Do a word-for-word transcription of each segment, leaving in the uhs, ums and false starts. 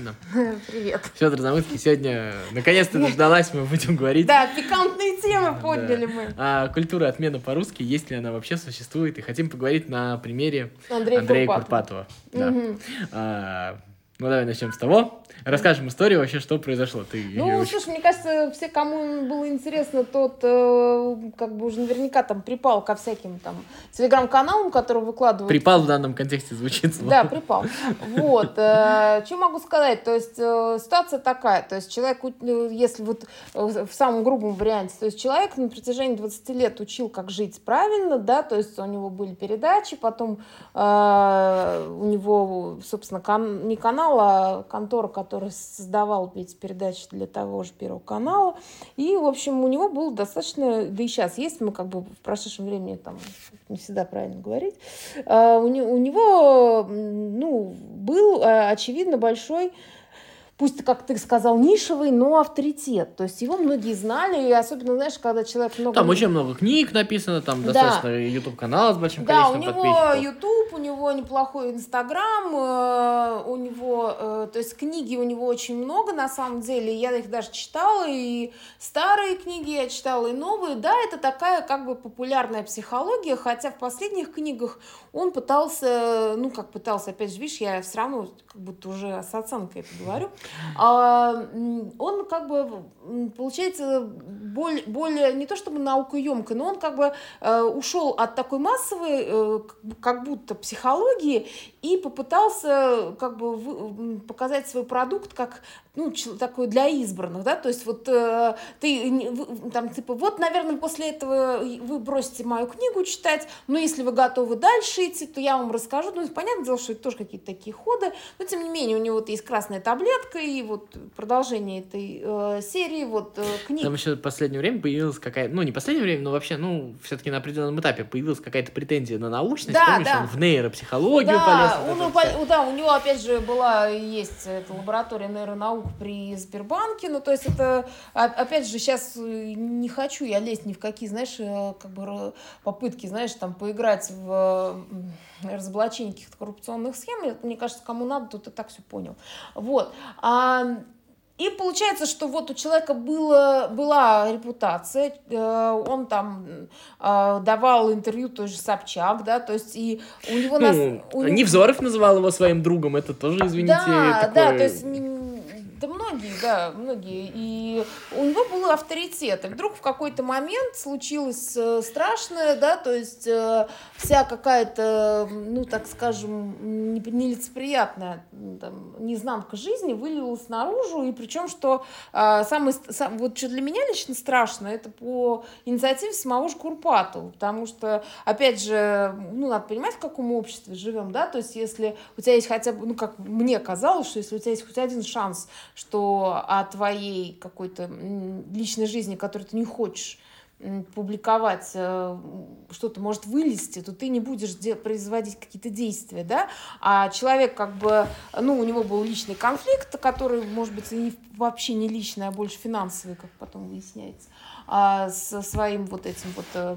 Каменем. Привет. Фёдор Замутки сегодня наконец-то дождалась, мы будем говорить. Да, пикантные темы подняли мы. А культура отмена по-русски, есть ли она вообще, существует? И хотим поговорить на примере Андрея Курпатова. Ну, давай начнем с того. Расскажем историю вообще, что произошло. Ты ну, ее... слушай, мне кажется, все, кому было интересно, тот э, как бы уже наверняка там припал ко всяким там телеграм-каналам, которые выкладывают... Припал в данном контексте звучит слово. Да, припал. Вот. Что могу сказать? То есть ситуация такая. То есть человек, если вот в самом грубом варианте, то есть человек на протяжении двадцати лет учил, как жить правильно, да, то есть у него были передачи, потом у него, собственно, не канал, контора, которая создавала эти передачи для того же Первого канала. И, в общем, у него было достаточно... Да и сейчас есть, мы как бы в прошедшем времени там не всегда правильно говорить. А, у, не, у него, ну, был, очевидно, большой... Пусть, как ты сказал, нишевый, но авторитет. То есть его многие знали, и особенно, знаешь, когда человек много... Там очень много книг написано, там да. достаточно YouTube-канал с большим да, количеством подписчиков. Да, у него YouTube, у него неплохой Instagram, у него... То есть книги у него очень много, на самом деле. Я их даже читала, и старые книги я читала, и новые. Да, это такая как бы популярная психология, хотя в последних книгах он пытался... Ну, как пытался, опять же, видишь, я все равно как будто уже с оценкой поговорю. А, он как бы, получается, более, более, не то чтобы наукоемкий, но он как бы э, ушел от такой массовой, э, как будто психологии, и попытался как бы вы, показать свой продукт как, ну, такой для избранных, да, то есть вот э, ты, там, типа, вот, наверное, после этого вы бросите мою книгу читать, но если вы готовы дальше идти, то я вам расскажу, ну, понятное дело, что это тоже какие-то такие ходы, но, тем не менее, у него вот есть красная таблетка, и вот продолжение этой э, серии, вот э, книг. Там еще в последнее время появилась какая-то, ну, не в последнее время, но вообще, ну, все-таки на определенном этапе появилась какая-то претензия на научность, да, помнишь, да. он в нейропсихологию да, полез. Он он упал... Да, у него, опять же, была, есть эта лаборатория нейронаук при Сбербанке, ну, то есть это, опять же, сейчас не хочу я лезть ни в какие, знаешь, как бы попытки, знаешь, там, поиграть в разоблачение каких-то коррупционных схем, это, мне кажется, кому надо, тот и так все понял. Вот. А, и получается, что вот у человека было, была репутация, э, он там э, давал интервью той же Собчак, да, то есть и у него... Ну, нас, у Невзоров него... называл его своим другом, это тоже, извините, да, такое... Да, то есть... Да многие, да, многие. И у него был авторитет. И вдруг в какой-то момент случилось страшное, да, то есть э, вся какая-то, ну, так скажем, нелицеприятная там, незнамка жизни вылилась наружу. И причем, что э, самое, сам, вот что для меня лично страшно, это по инициативе самого же Курпатова. Потому что, опять же, ну, надо понимать, в каком обществе живем, да, то есть если у тебя есть хотя бы, ну, как мне казалось, что если у тебя есть хоть один шанс, что о твоей какой-то личной жизни, которую ты не хочешь публиковать, что-то может вылезти, то ты не будешь де- производить какие-то действия, да, а человек как бы, ну, у него был личный конфликт, который, может быть, и не, вообще не личный, а больше финансовый, как потом выясняется, а со своим вот этим вот э,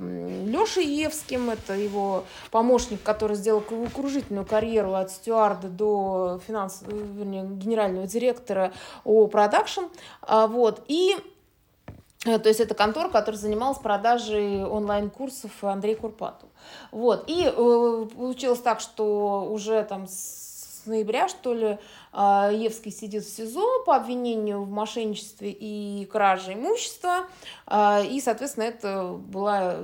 Лешей Иевским, это его помощник, который сделал кружительную карьеру от стюарда до финанс... вернее, генерального директора ООО «Продакшн», а, вот, и то есть это контора, которая занималась продажей онлайн-курсов Андрея Курпатова. Вот. И э, получилось так, что уже там с ноября, что ли, э, Иевский сидит в СИЗО по обвинению в мошенничестве и краже имущества. Э, и, соответственно, это было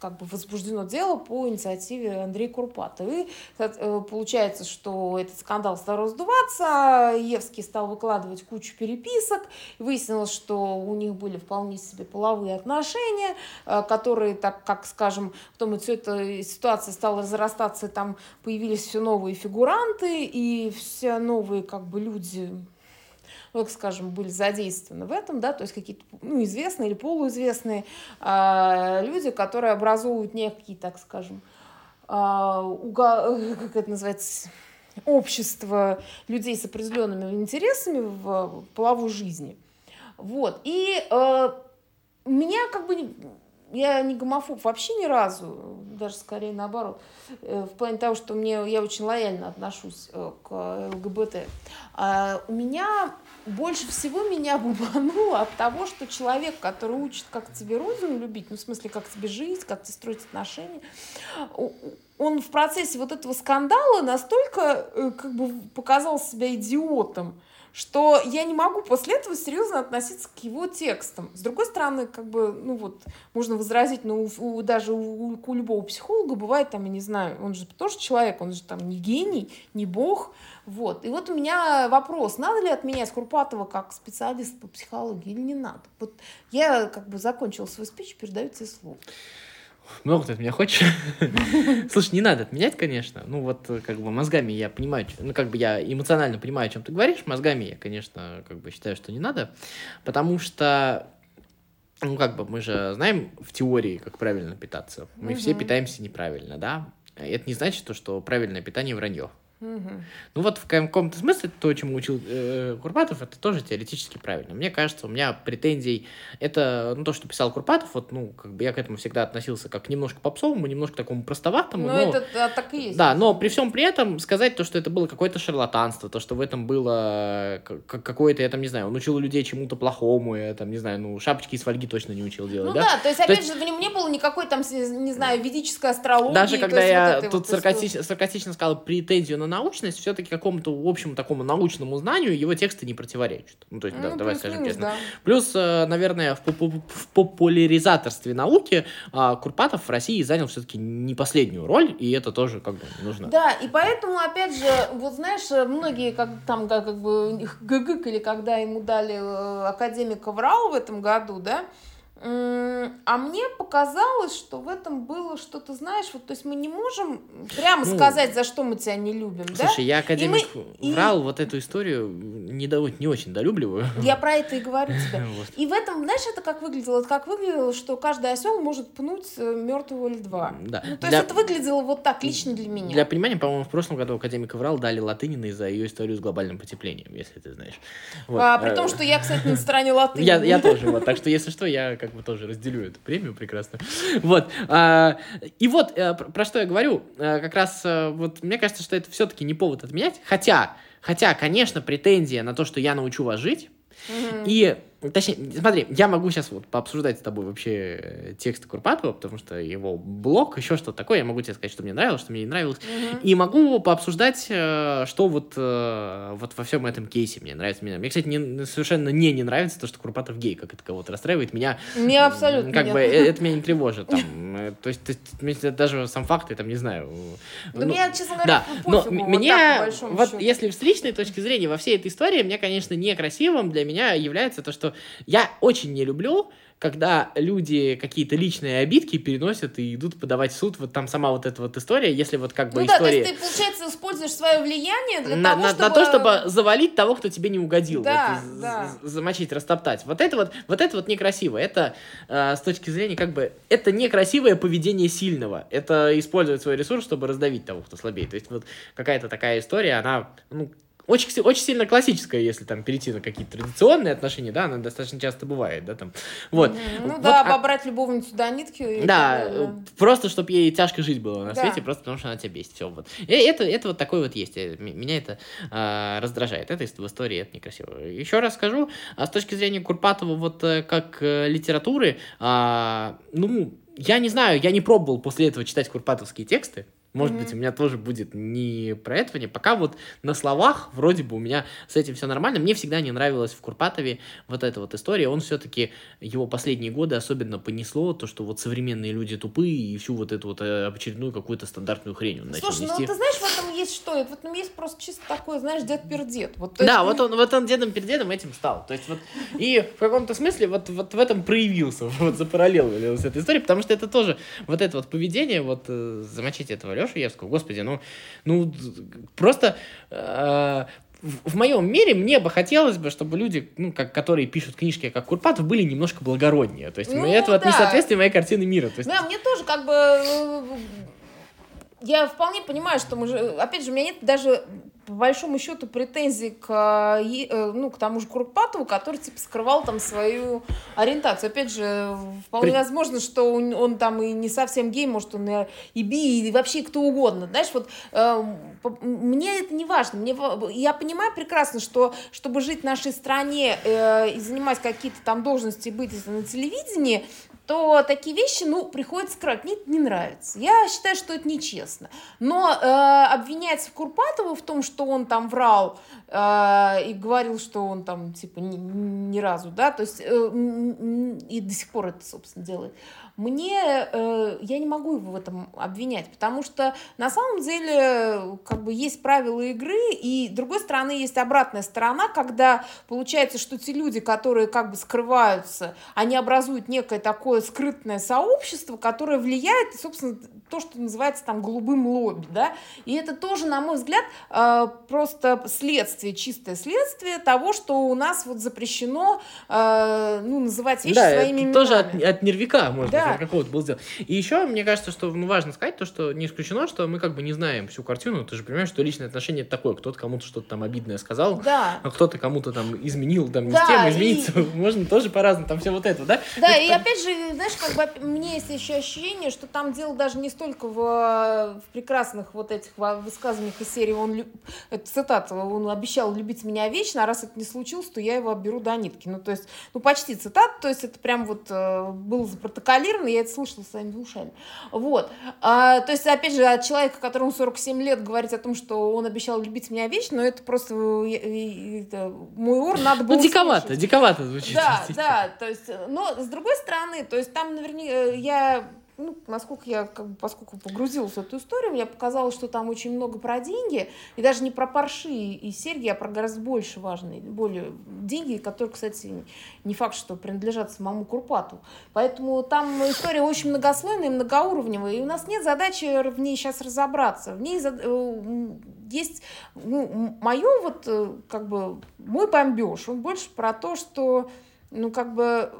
как бы возбуждено дело по инициативе Андрея Курпатова. И э, получается, что этот скандал стал раздуваться, Иевский стал выкладывать кучу переписок. Выяснилось, что у них были вполне себе половые отношения, э, которые, так как, скажем, потом все эта ситуация стала разрастаться, и там появились все новые фигуранты, и все новые как бы люди, ну, так скажем, были задействованы в этом, да, то есть какие-то, ну, известные или полуизвестные э, люди, которые образуют некие, так скажем, э, угол, как это называется, общество людей с определенными интересами в половой жизни. Вот. И э, меня как бы... я не гомофоб вообще ни разу, даже скорее наоборот, в плане того, что мне, я очень лояльно отношусь к ЛГБТ. А у меня больше всего меня бомбануло от того, что человек, который учит, как тебе родину любить, ну, в смысле, как тебе жить, как тебе строить отношения, он в процессе вот этого скандала настолько как бы показал себя идиотом, что я не могу после этого серьезно относиться к его текстам. С другой стороны, как бы, ну вот, можно возразить, ну, у, даже у, у любого психолога бывает там, я не знаю, он же тоже человек, он же там не гений, не бог, вот. И вот у меня вопрос, надо ли отменять Курпатова как специалист по психологии или не надо? Вот я как бы закончила свой спич, передаю тебе слово. Много ты от меня хочешь? Слушай, не надо отменять, конечно. Ну, вот, как бы, мозгами я понимаю... Ну, как бы, я эмоционально понимаю, о чем ты говоришь. Мозгами я, конечно, как бы, считаю, что не надо. Потому что... Ну, как бы, мы же знаем в теории, как правильно питаться. Мы угу. все питаемся неправильно, да? Это не значит, что правильное питание вранье. Угу. Ну, вот, в каком-то смысле, то, чему учил э, Курпатов, это тоже теоретически правильно. Мне кажется, у меня претензий... Это, ну, то, что писал Курпатов, вот, ну, как бы я к этому всегда относился как немножко попсовому, немножко такому простоватому. Но, но это да, так и есть. Да, но при всем при этом сказать то, что это было какое-то шарлатанство, то, что в этом было какое-то, я там не знаю, он учил людей чему-то плохому, я там, не знаю, ну, шапочки из фольги точно не учил делать, ну, да? Ну, да, то есть, опять то же, в нем не было никакой там, не знаю, ведической астрологии. Даже когда я вот тут вот саркастично, саркастично сказал претензию на научность, все-таки какому-то общему такому научному знанию его тексты не противоречат. Ну, то есть, ну, да, плюс, давай скажем честно. Да. Плюс, наверное, в, поп- в популяризаторстве науки Курпатов в России занял все-таки не последнюю роль, и это тоже как бы нужно. Да, и поэтому, опять же, вот знаешь, многие как, там как бы гыгыкали, когда ему дали академика в РАО в этом году, да, а мне показалось, что в этом было что-то, знаешь, вот, то есть мы не можем прямо ну, сказать, за что мы тебя не любим, слушай, да? Слушай, я академик врал, мы... вот эту историю не, до... не очень долюбливаю. Я про это и говорю тебе. Вот. И в этом, знаешь, это как выглядело? Это как выглядело, что каждый осел может пнуть мертвого льва. Да. Ну, то для... есть это выглядело вот так лично для меня. Для понимания, по-моему, в прошлом году академика врал дали Латынина за ее историю с глобальным потеплением, если ты знаешь. Вот. А, при том, что я, кстати, на стороне Латынины. Я, я тоже, вот, так что, если что, я как бы тоже разделю эту премию прекрасно. Вот. И вот, про что я говорю, как раз вот мне кажется, что это все-таки не повод отменять. Хотя, хотя, конечно, претензия на то, что я научу вас жить. Mm-hmm. И, точнее, смотри, я могу сейчас вот пообсуждать с тобой вообще тексты Курпатова, потому что его блог, еще что-то такое, я могу тебе сказать, что мне нравилось, что мне не нравилось, mm-hmm. и могу пообсуждать, что вот, вот во всем этом кейсе мне нравится. Мне, кстати, не, совершенно не, не нравится то, что Курпатов гей, как это кого-то расстраивает, меня... Мне абсолютно как нет. бы это меня не тревожит, там, то есть, то есть даже сам факт, я там не знаю... Да ну, мне, честно говоря, да, пофигу, но вот меня, так, по большому вот счету. Если с личной точки зрения во всей этой истории, мне, конечно, некрасивым для меня является то, что я очень не люблю, когда люди какие-то личные обидки переносят и идут подавать в суд. Вот там сама вот эта вот история, если вот как бы ну, история... Ну да, то есть ты, получается, используешь свое влияние для на, того, на, чтобы... На то, чтобы завалить того, кто тебе не угодил. Да, вот, да. Замочить, растоптать. Вот это вот, вот, это вот некрасиво. Это э, с точки зрения как бы... Это некрасивое поведение сильного. Это использовать свой ресурс, чтобы раздавить того, кто слабее. То есть вот какая-то такая история, она... ну Очень, очень сильно классическая, если там перейти на какие-то традиционные отношения, да, она достаточно часто бывает, да, там, вот. Ну вот, да, обобрать а... любовницу до нитки. Да, да, просто, чтобы ей тяжко жить было на да. свете, просто потому, что она тебя бесит, все, вот. И это, это вот такое вот есть, меня это а, раздражает, это в истории, это некрасиво. Еще раз скажу, а с точки зрения Курпатова, вот как литературы, а, ну, я не знаю, я не пробовал после этого читать курпатовские тексты. Может mm-hmm. быть, у меня тоже будет не про этого, не пока вот на словах вроде бы у меня с этим все нормально. Мне всегда не нравилась в Курпатове вот эта вот история. Он все-таки, его последние годы особенно понесло то, что вот современные люди тупые и всю вот эту вот очередную какую-то стандартную хрень он начал нести. Слушай, ну ты знаешь, в этом есть что? В этом есть просто чисто такое, знаешь, дед-пердед. Вот, да, есть... вот, он, вот он дедом-пердедом этим стал. То есть вот, и в каком-то смысле вот, вот в этом проявился, вот запараллелилась эта история, потому что это тоже вот это вот поведение, вот замочить этого Лёшу Иевского, господи, ну, ну просто э, в, в моем мире мне бы хотелось бы, чтобы люди, ну, как, которые пишут книжки, как Курпатов, были немножко благороднее. То есть ну, это да. вот несоответствие моей картины мира. То есть... Да, мне тоже как бы... Я вполне понимаю, что мы же... Опять же, у меня нет даже по большому счету претензий к, ну, к тому же Курпатову, который типа скрывал там свою ориентацию. Опять же, вполне При... возможно, что он, он там и не совсем гей, может, он и, и би, и вообще кто угодно. Знаешь, вот э, мне это не важно. Мне, я понимаю прекрасно, что чтобы жить в нашей стране э, и занимать какие-то там должности, быть на телевидении, то такие вещи, ну, приходится скрывать. Мне это не нравится. Я считаю, что это нечестно. Но э, обвинять Курпатова в том, что он там врал э, и говорил, что он там, типа, ни, ни разу, да, то есть, э, и до сих пор это, собственно, делает, мне, э, я не могу его в этом обвинять, потому что на самом деле, как бы, есть правила игры, и, с другой стороны, есть обратная сторона, когда получается, что те люди, которые, как бы, скрываются, они образуют некое такое скрытное сообщество, которое влияет, собственно, то, что называется там голубым лобби, да, и это тоже, на мой взгляд, просто следствие, чистое следствие того, что у нас вот запрещено, ну, называть вещи да, своими именами. Да, тоже от, от нервика, может да. быть, какого-то было сделано. И еще, мне кажется, что ну, важно сказать то, что не исключено, что мы как бы не знаем всю картину, ты же понимаешь, что личное отношение это такое, кто-то кому-то что-то там обидное сказал, да. а кто-то кому-то там изменил, там, не да, с тем, измениться и... можно тоже по-разному, там все вот это, да? Да, это, и там... опять же, знаешь, как бы у меня есть еще ощущение, что там дело даже не столько в, в прекрасных вот этих высказываниях из серии он, это цитата, он обещал любить меня вечно, а раз это не случилось, то я его оберу до нитки. Ну, то есть, ну, почти цитата, то есть это прям вот э, было запротоколировано, я это слышала своими ушами. Вот. А, то есть, опять же, от человека, которому сорок семь лет, говорить о том, что он обещал любить меня вечно, но это просто это, мой ор надо было Ну, диковато, слушать. диковато звучит. Да, да, то есть, но с другой стороны, то есть там, наверняка, я, ну, насколько я, как бы, поскольку погрузилась в эту историю, я показала, что там очень много про деньги, и даже не про парши и серьги, а про гораздо больше важные, более деньги, которые, кстати, не факт, что принадлежат самому Курпату. Поэтому там история очень многослойная и многоуровневая, и у нас нет задачи в ней сейчас разобраться. В ней есть, ну, мое вот, как бы, мой бомбеж, он больше про то, что, ну, как бы...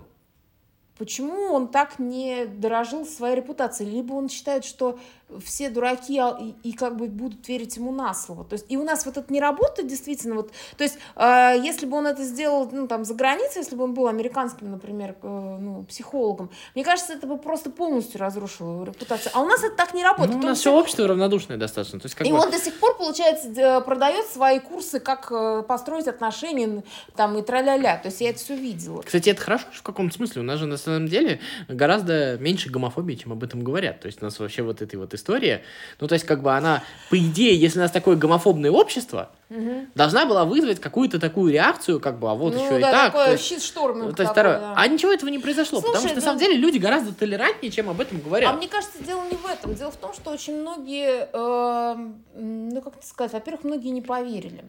Почему он так не дорожил своей репутацией? Либо он считает, что все дураки и, и как бы будут верить ему на слово. То есть, и у нас вот это не работает действительно. Вот, то есть, э, если бы он это сделал ну, там, за границей, если бы он был американским, например, э, ну, психологом, мне кажется, это бы просто полностью разрушило его репутацию. А у нас это так не работает. Ну, у нас все общество равнодушное достаточно. То есть, как и бы... он до сих пор, получается, продает свои курсы, как построить отношения там, и тра-ля-ля. То есть, я это все видела. Кстати, это хорошо в каком-то смысле. У нас же на На самом деле гораздо меньше гомофобии, чем об этом говорят. То есть у нас вообще вот эта вот история, ну то есть как бы она, по идее, если у нас такое гомофобное общество, угу. должна была вызвать какую-то такую реакцию, как бы, а вот ну, еще да, и так. Такое, то есть, щит-шторминг такой, да. А ничего этого не произошло, Слушай, потому что, это... на самом деле, люди гораздо толерантнее, чем об этом говорят. А мне кажется, дело не в этом. Дело в том, что очень многие, э, ну, как это сказать, во-первых, многие не поверили.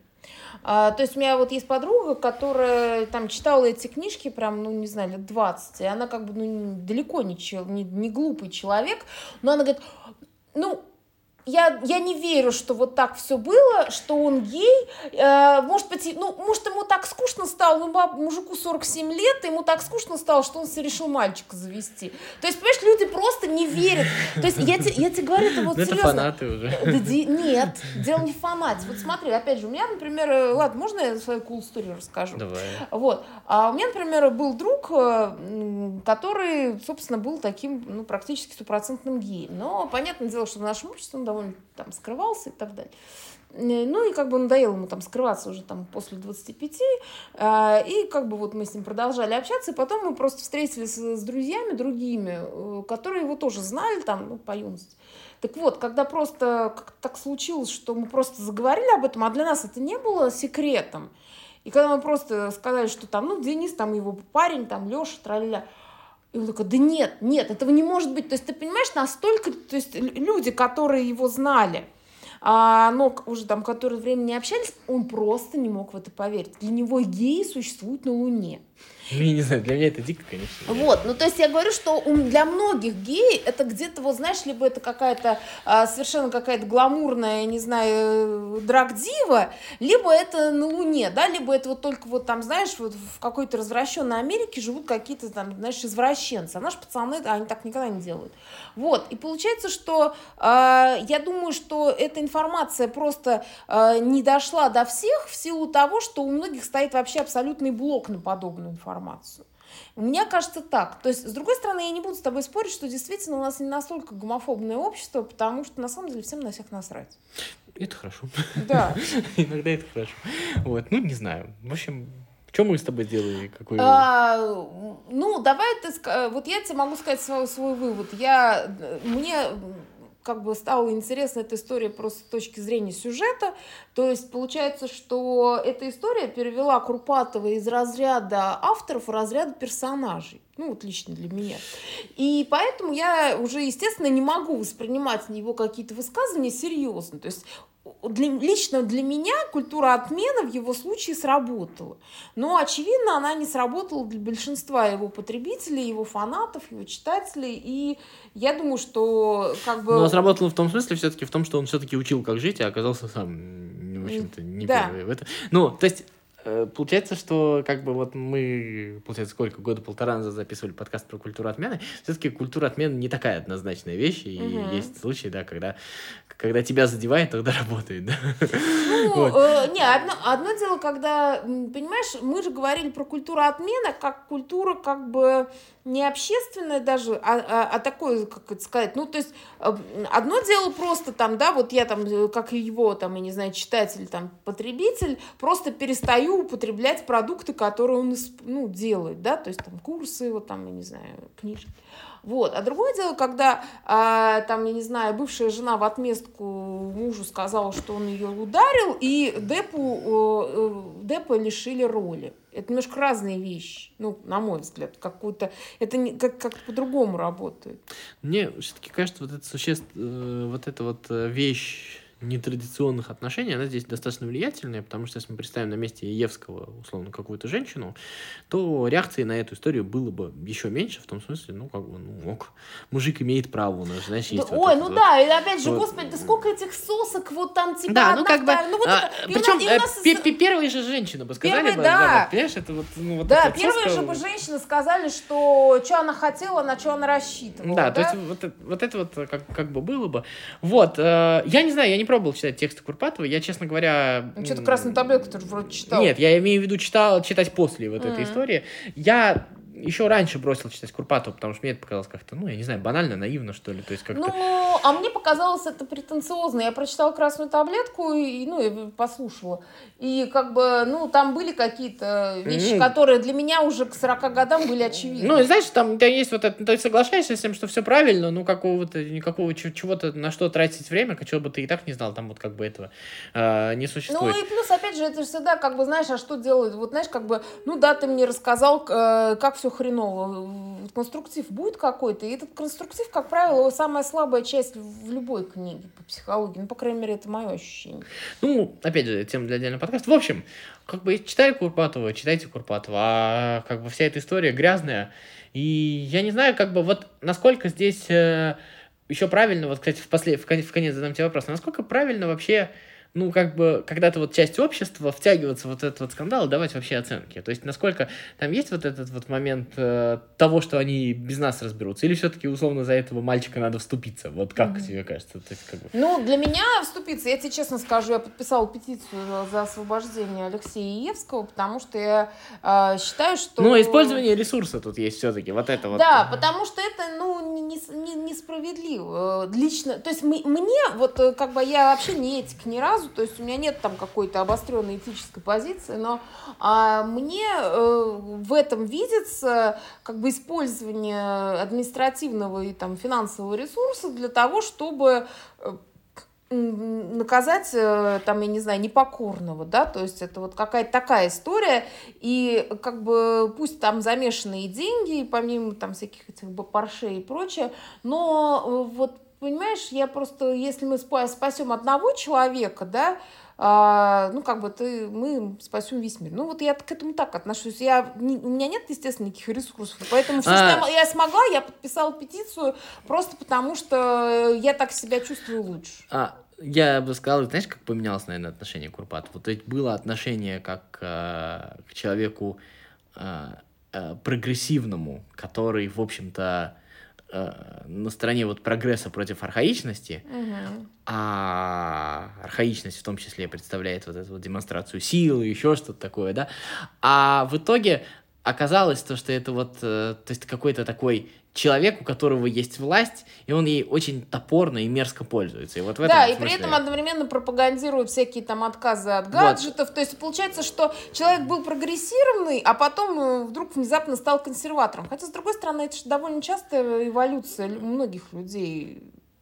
А, то есть у меня вот есть подруга, которая там читала эти книжки прям, ну, не знаю, лет двадцать, и она как бы, ну, далеко не, чел, не, не глупый человек, но она говорит, ну, Я, я не верю, что вот так все было, что он гей, э, может быть, ну, может, ему так скучно стало, ну, мужику сорок семь лет, ему так скучно стало, что он решил мальчика завести. То есть, понимаешь, люди просто не верят. То есть, я тебе те говорю, это вот серьезно. Это фанаты уже. Да, де, нет, дело не в фанате. Вот смотри, опять же, у меня, например, ладно, можно я свою cool story расскажу? Давай. Вот. А у меня, например, был друг, который, собственно, был таким, ну, практически стопроцентным геем. Но, понятное дело, что в нашем обществе он он там скрывался и так далее. Ну, и как бы надоело ему там скрываться уже там после двадцати пяти, и как бы вот мы с ним продолжали общаться, и потом мы просто встретились с друзьями другими, которые его тоже знали там, ну, по юности. Так вот, когда просто как-то так случилось, что мы просто заговорили об этом, а для нас это не было секретом, и когда мы просто сказали, что там, ну, Денис, там его парень, там, Леша, тра-ля-ля, и он такой, да нет, нет, этого не может быть. То есть ты понимаешь, настолько, то есть люди, которые его знали, а, но уже там, которые время не общались, он просто не мог в это поверить. Для него геи существуют на Луне. Ну, я не знаю, для меня это дико, конечно. Вот, ну, то есть я говорю, что для многих геи это где-то, вот, знаешь, либо это какая-то а, совершенно какая-то гламурная, не знаю, драгдива, либо это на Луне, да, либо это вот только вот там, знаешь, вот в какой-то развращенной Америке живут какие-то там, знаешь, извращенцы. А наши пацаны, они так никогда не делают. Вот, и получается, что а, я думаю, что эта информация просто а, не дошла до всех в силу того, что у многих стоит вообще абсолютный блок на подобную информацию. информацию. Мне кажется так. То есть, с другой стороны, я не буду с тобой спорить, что действительно у нас не настолько гомофобное общество, потому что, на самом деле, всем на всех насрать. Это хорошо. Да. Иногда это хорошо. Вот. Ну, не знаю. В общем, что мы с тобой сделали? Какой... А, ну, давай ты... Вот я тебе могу сказать свой, свой вывод. Я... Мне... как бы стала интересна эта история просто с точки зрения сюжета. То есть получается, что эта история перевела Курпатова из разряда авторов в разряд персонажей. Ну, вот лично для меня. И поэтому я уже, естественно, не могу воспринимать его какие-то высказывания серьезно. То есть Для, лично для меня культура отмены в его случае сработала. Но, очевидно, она не сработала для большинства его потребителей, его фанатов, его читателей. И я думаю, что как бы... Но сработала в том смысле все-таки, в том, что он все-таки учил, как жить, а оказался сам, в общем-то, не да. первый в этом. Ну, то есть... Получается, что как бы вот мы, получается, сколько, года полтора назад записывали подкаст про культуру отмены. Все-таки культура отмены не такая однозначная вещь. И угу. есть случаи, да, когда, когда тебя задевает, тогда работает. Да? Ну, вот. э, не, одно, одно дело, когда, понимаешь, мы же говорили про культуру отмены, как культура как бы не общественная даже, а, а, а такое, как это сказать, ну, то есть одно дело просто там, да, вот я там, как его, там, я не знаю, читатель, там, потребитель, просто перестаю употреблять продукты, которые он, ну, делает, да, то есть там курсы, вот там, я не знаю, книжки. Вот. А другое дело, когда э, там, я не знаю, бывшая жена в отместку мужу сказала, что он ее ударил, и Депу, э, Депа лишили роли. Это немножко разные вещи, ну, на мой взгляд, какую-то это не, как, как по-другому работает. Мне все-таки кажется, вот это существ, э, вот эта вот вещь нетрадиционных отношений, она здесь достаточно влиятельная, потому что если мы представим на месте Иевского, условно, какую-то женщину, то реакции на эту историю было бы еще меньше, в том смысле, ну, как бы, ну, ок, мужик имеет право, у нас, знаешь, есть... Да, вот ой, ну вот, да, и опять же, вот, господи, да сколько этих сосок, вот там, типа, да, одна, ну, как вторая, бы, ну, вот а, это... Причем, и у нас, и у нас... первая же женщина бы сказали первая, бы, да, да, это вот, ну, вот да, первая соска... же бы женщина сказали, что, что она хотела, на что она рассчитывала, да? Да, то есть, вот, вот это вот, как, как бы, было бы. Вот, э, я не знаю, я не пробовал читать тексты Курпатова, я, честно говоря... Ну, что-то «Красную таблетку» ты вроде читал. Нет, я имею в виду читал, читать после вот mm-hmm. этой истории. Я еще раньше бросил читать Курпатова, потому что мне это показалось как-то, ну, я не знаю, банально, наивно, что ли, то есть как-то... Ну, а мне показалось это претенциозно. Я прочитала «Красную таблетку» и, ну, я послушала. И как бы, ну, там были какие-то вещи, mm-hmm. которые для меня уже к сорока годам были очевидны. Ну, и знаешь, там есть вот это, ты соглашаешься с тем, что все правильно, ну, какого-то, никакого чего-то, на что тратить время, чего бы ты и так не знал, там вот как бы этого э, не существует. Ну, и плюс, опять же, это всегда, как бы, знаешь, а что делают? Вот, знаешь, как бы, ну, да, ты мне рассказал, э, как все хреново. Конструктив будет какой-то, и этот конструктив, как правило, самая слабая часть в любой книге по психологии. Ну, по крайней мере, это мое ощущение. Ну, опять же, тема для отдельного подкаста. В общем, как бы читали Курпатова, читайте Курпатова, а как бы вся эта история грязная. И я не знаю, как бы вот насколько здесь э, еще правильно, вот, кстати, в, послед... в конец задам тебе вопрос, насколько правильно вообще ну, как бы, когда-то вот часть общества втягиваться в вот этот вот скандал и давать вообще оценки. То есть, насколько там есть вот этот вот момент э, того, что они без нас разберутся, или все-таки, условно, за этого мальчика надо вступиться? Вот как mm-hmm. тебе кажется? То есть, как бы... Ну, для меня вступиться, я тебе честно скажу, я подписала петицию за освобождение Алексея Иевского, потому что я э, считаю, что... Ну, использование ресурса тут есть все-таки, вот это вот. Да, потому что это, ну, несправедливо. Не, не лично, то есть, мы, мне, вот, как бы, я вообще не этик ни разу, то есть у меня нет там какой-то обостренной этической позиции, но а, мне э, в этом видится как бы использование административного и там финансового ресурса для того, чтобы э, наказать, там, я не знаю, непокорного, да, то есть это вот какая-то такая история, и как бы пусть там замешаны и деньги, и помимо там всяких этих бапаршей и прочее, но вот понимаешь, я просто, если мы спасем одного человека, да, а, ну, как бы ты, мы спасем весь мир. Ну, вот я к этому так отношусь. Я, не, у меня нет, естественно, никаких ресурсов. Поэтому все, а... что я, я смогла, я подписала петицию просто потому, что я так себя чувствую лучше. А, я бы сказала, знаешь, как поменялось, наверное, отношение к Курпатову? Вот ведь было отношение как э, к человеку э, э, прогрессивному, который, в общем-то, на стороне вот прогресса против архаичности, угу. а архаичность в том числе представляет вот эту вот демонстрацию силы, еще что-то такое, да, а в итоге оказалось то, что это вот, то есть какой-то такой человек, у которого есть власть, и он ей очень топорно и мерзко пользуется. И вот в этом да, смысле... и при этом одновременно пропагандирует всякие там отказы от гаджетов. Вот. То есть получается, что человек был прогрессивный, а потом вдруг внезапно стал консерватором. Хотя, с другой стороны, это же довольно частая эволюция многих людей,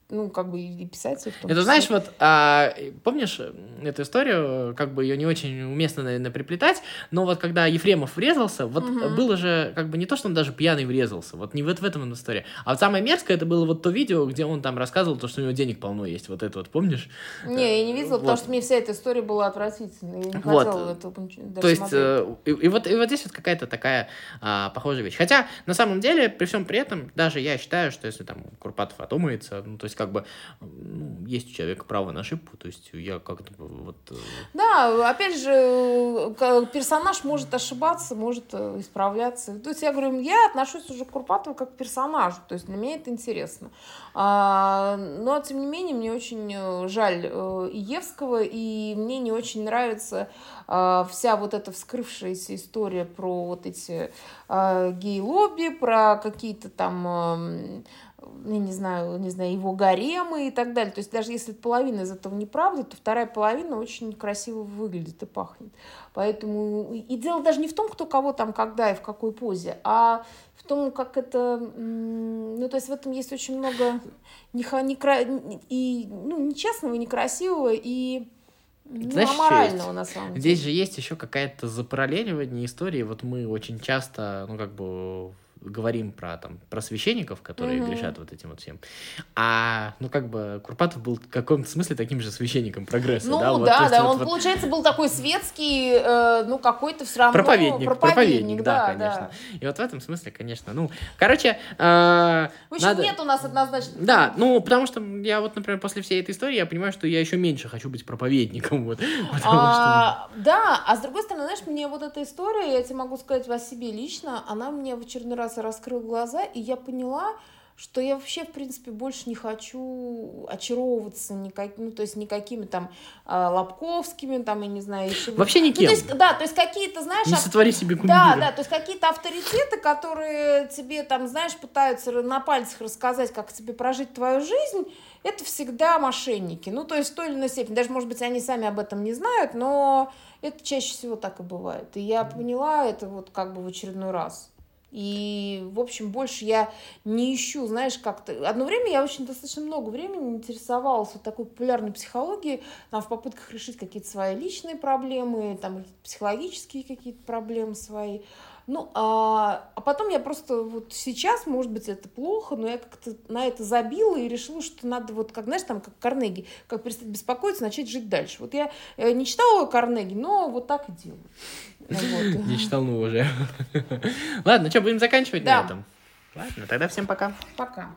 ну, как бы и писателей в том числе. Это, знаешь, вот, а, помнишь эту историю, как бы ее не очень уместно, наверное, приплетать, но вот когда Ефремов врезался, вот угу. было же, как бы не то, что он даже пьяный врезался, вот не вот в этом история, а вот самое мерзкое, это было вот то видео, где он там рассказывал, то, что у него денег полно есть, вот это вот, помнишь? Не, я не видела, вот. Потому что мне вся эта история была отвратительной, я не вот. хотела этого даже то есть, и, и, вот, и вот здесь вот какая-то такая а, похожая вещь. Хотя, на самом деле, при всем при этом, даже я считаю, что если там Курпатов одумается, ну, то есть, как бы, ну, есть у человека право на ошибку, то есть я как-то вот... Да, опять же, персонаж может ошибаться, может исправляться. То есть я говорю, я отношусь уже к Курпатову как к персонажу, то есть для меня это интересно. Но, тем не менее, мне очень жаль Иевского, и мне не очень нравится вся вот эта вскрывшаяся история про вот эти гей-лобби, про какие-то там... я не знаю, не знаю, его гаремы и так далее. То есть даже если половина из этого неправда, то вторая половина очень красиво выглядит и пахнет. Поэтому и дело даже не в том, кто кого там, когда и в какой позе, а в том, как это... Ну, то есть в этом есть очень много неха... некра... и, ну, нечестного, некрасивого и... Ну, знаешь, аморального, на самом деле. Здесь же есть еще какая-то запроленивание истории. Вот мы очень часто, ну, как бы... говорим про, там, про священников, которые mm-hmm. грешат вот этим вот всем. А, ну, как бы, Курпатов был в каком-то смысле таким же священником прогресса. Ну, да, вот, да, есть, да. Вот, он, вот... получается, был такой светский, э, ну, какой-то все равно... Проповедник, проповедник, проповедник да, да, конечно. Да. И вот в этом смысле, конечно, ну, короче... Э, в общем, надо... нет у нас однозначно... Да, ну, потому что я вот, например, после всей этой истории, я понимаю, что я еще меньше хочу быть проповедником, вот. А, что... Да, а с другой стороны, знаешь, мне вот эта история, я тебе могу сказать о себе лично, она мне в очередной раз я раскрыла глаза, и я поняла, что я вообще, в принципе, больше не хочу очаровываться никак, ну, то есть никакими там Лобковскими, там, я не знаю, еще... Вообще никем. Ну, то есть, да, то есть какие-то, знаешь... Не сотвори себе кумира. Да, да, то есть какие-то авторитеты, которые тебе, там, знаешь, пытаются на пальцах рассказать, как тебе прожить твою жизнь, это всегда мошенники. Ну, то есть в той или иной степени. Даже, может быть, они сами об этом не знают, но это чаще всего так и бывает. И я поняла это вот как бы в очередной раз. И, в общем, больше я не ищу, знаешь, как-то... Одно время я очень достаточно много времени интересовалась вот такой популярной психологией, там, в попытках решить какие-то свои личные проблемы, там, психологические какие-то проблемы свои. Ну, а, а потом я просто вот сейчас, может быть, это плохо, но я как-то на это забила и решила, что надо вот, как, знаешь, там, как Карнеги, как перестать беспокоиться, начать жить дальше. Вот я не читала Карнеги, но вот так и делаю. Вот. Не читал, ну, уже. Ладно, что, будем заканчивать да. на этом? Ладно, тогда всем пока. Пока.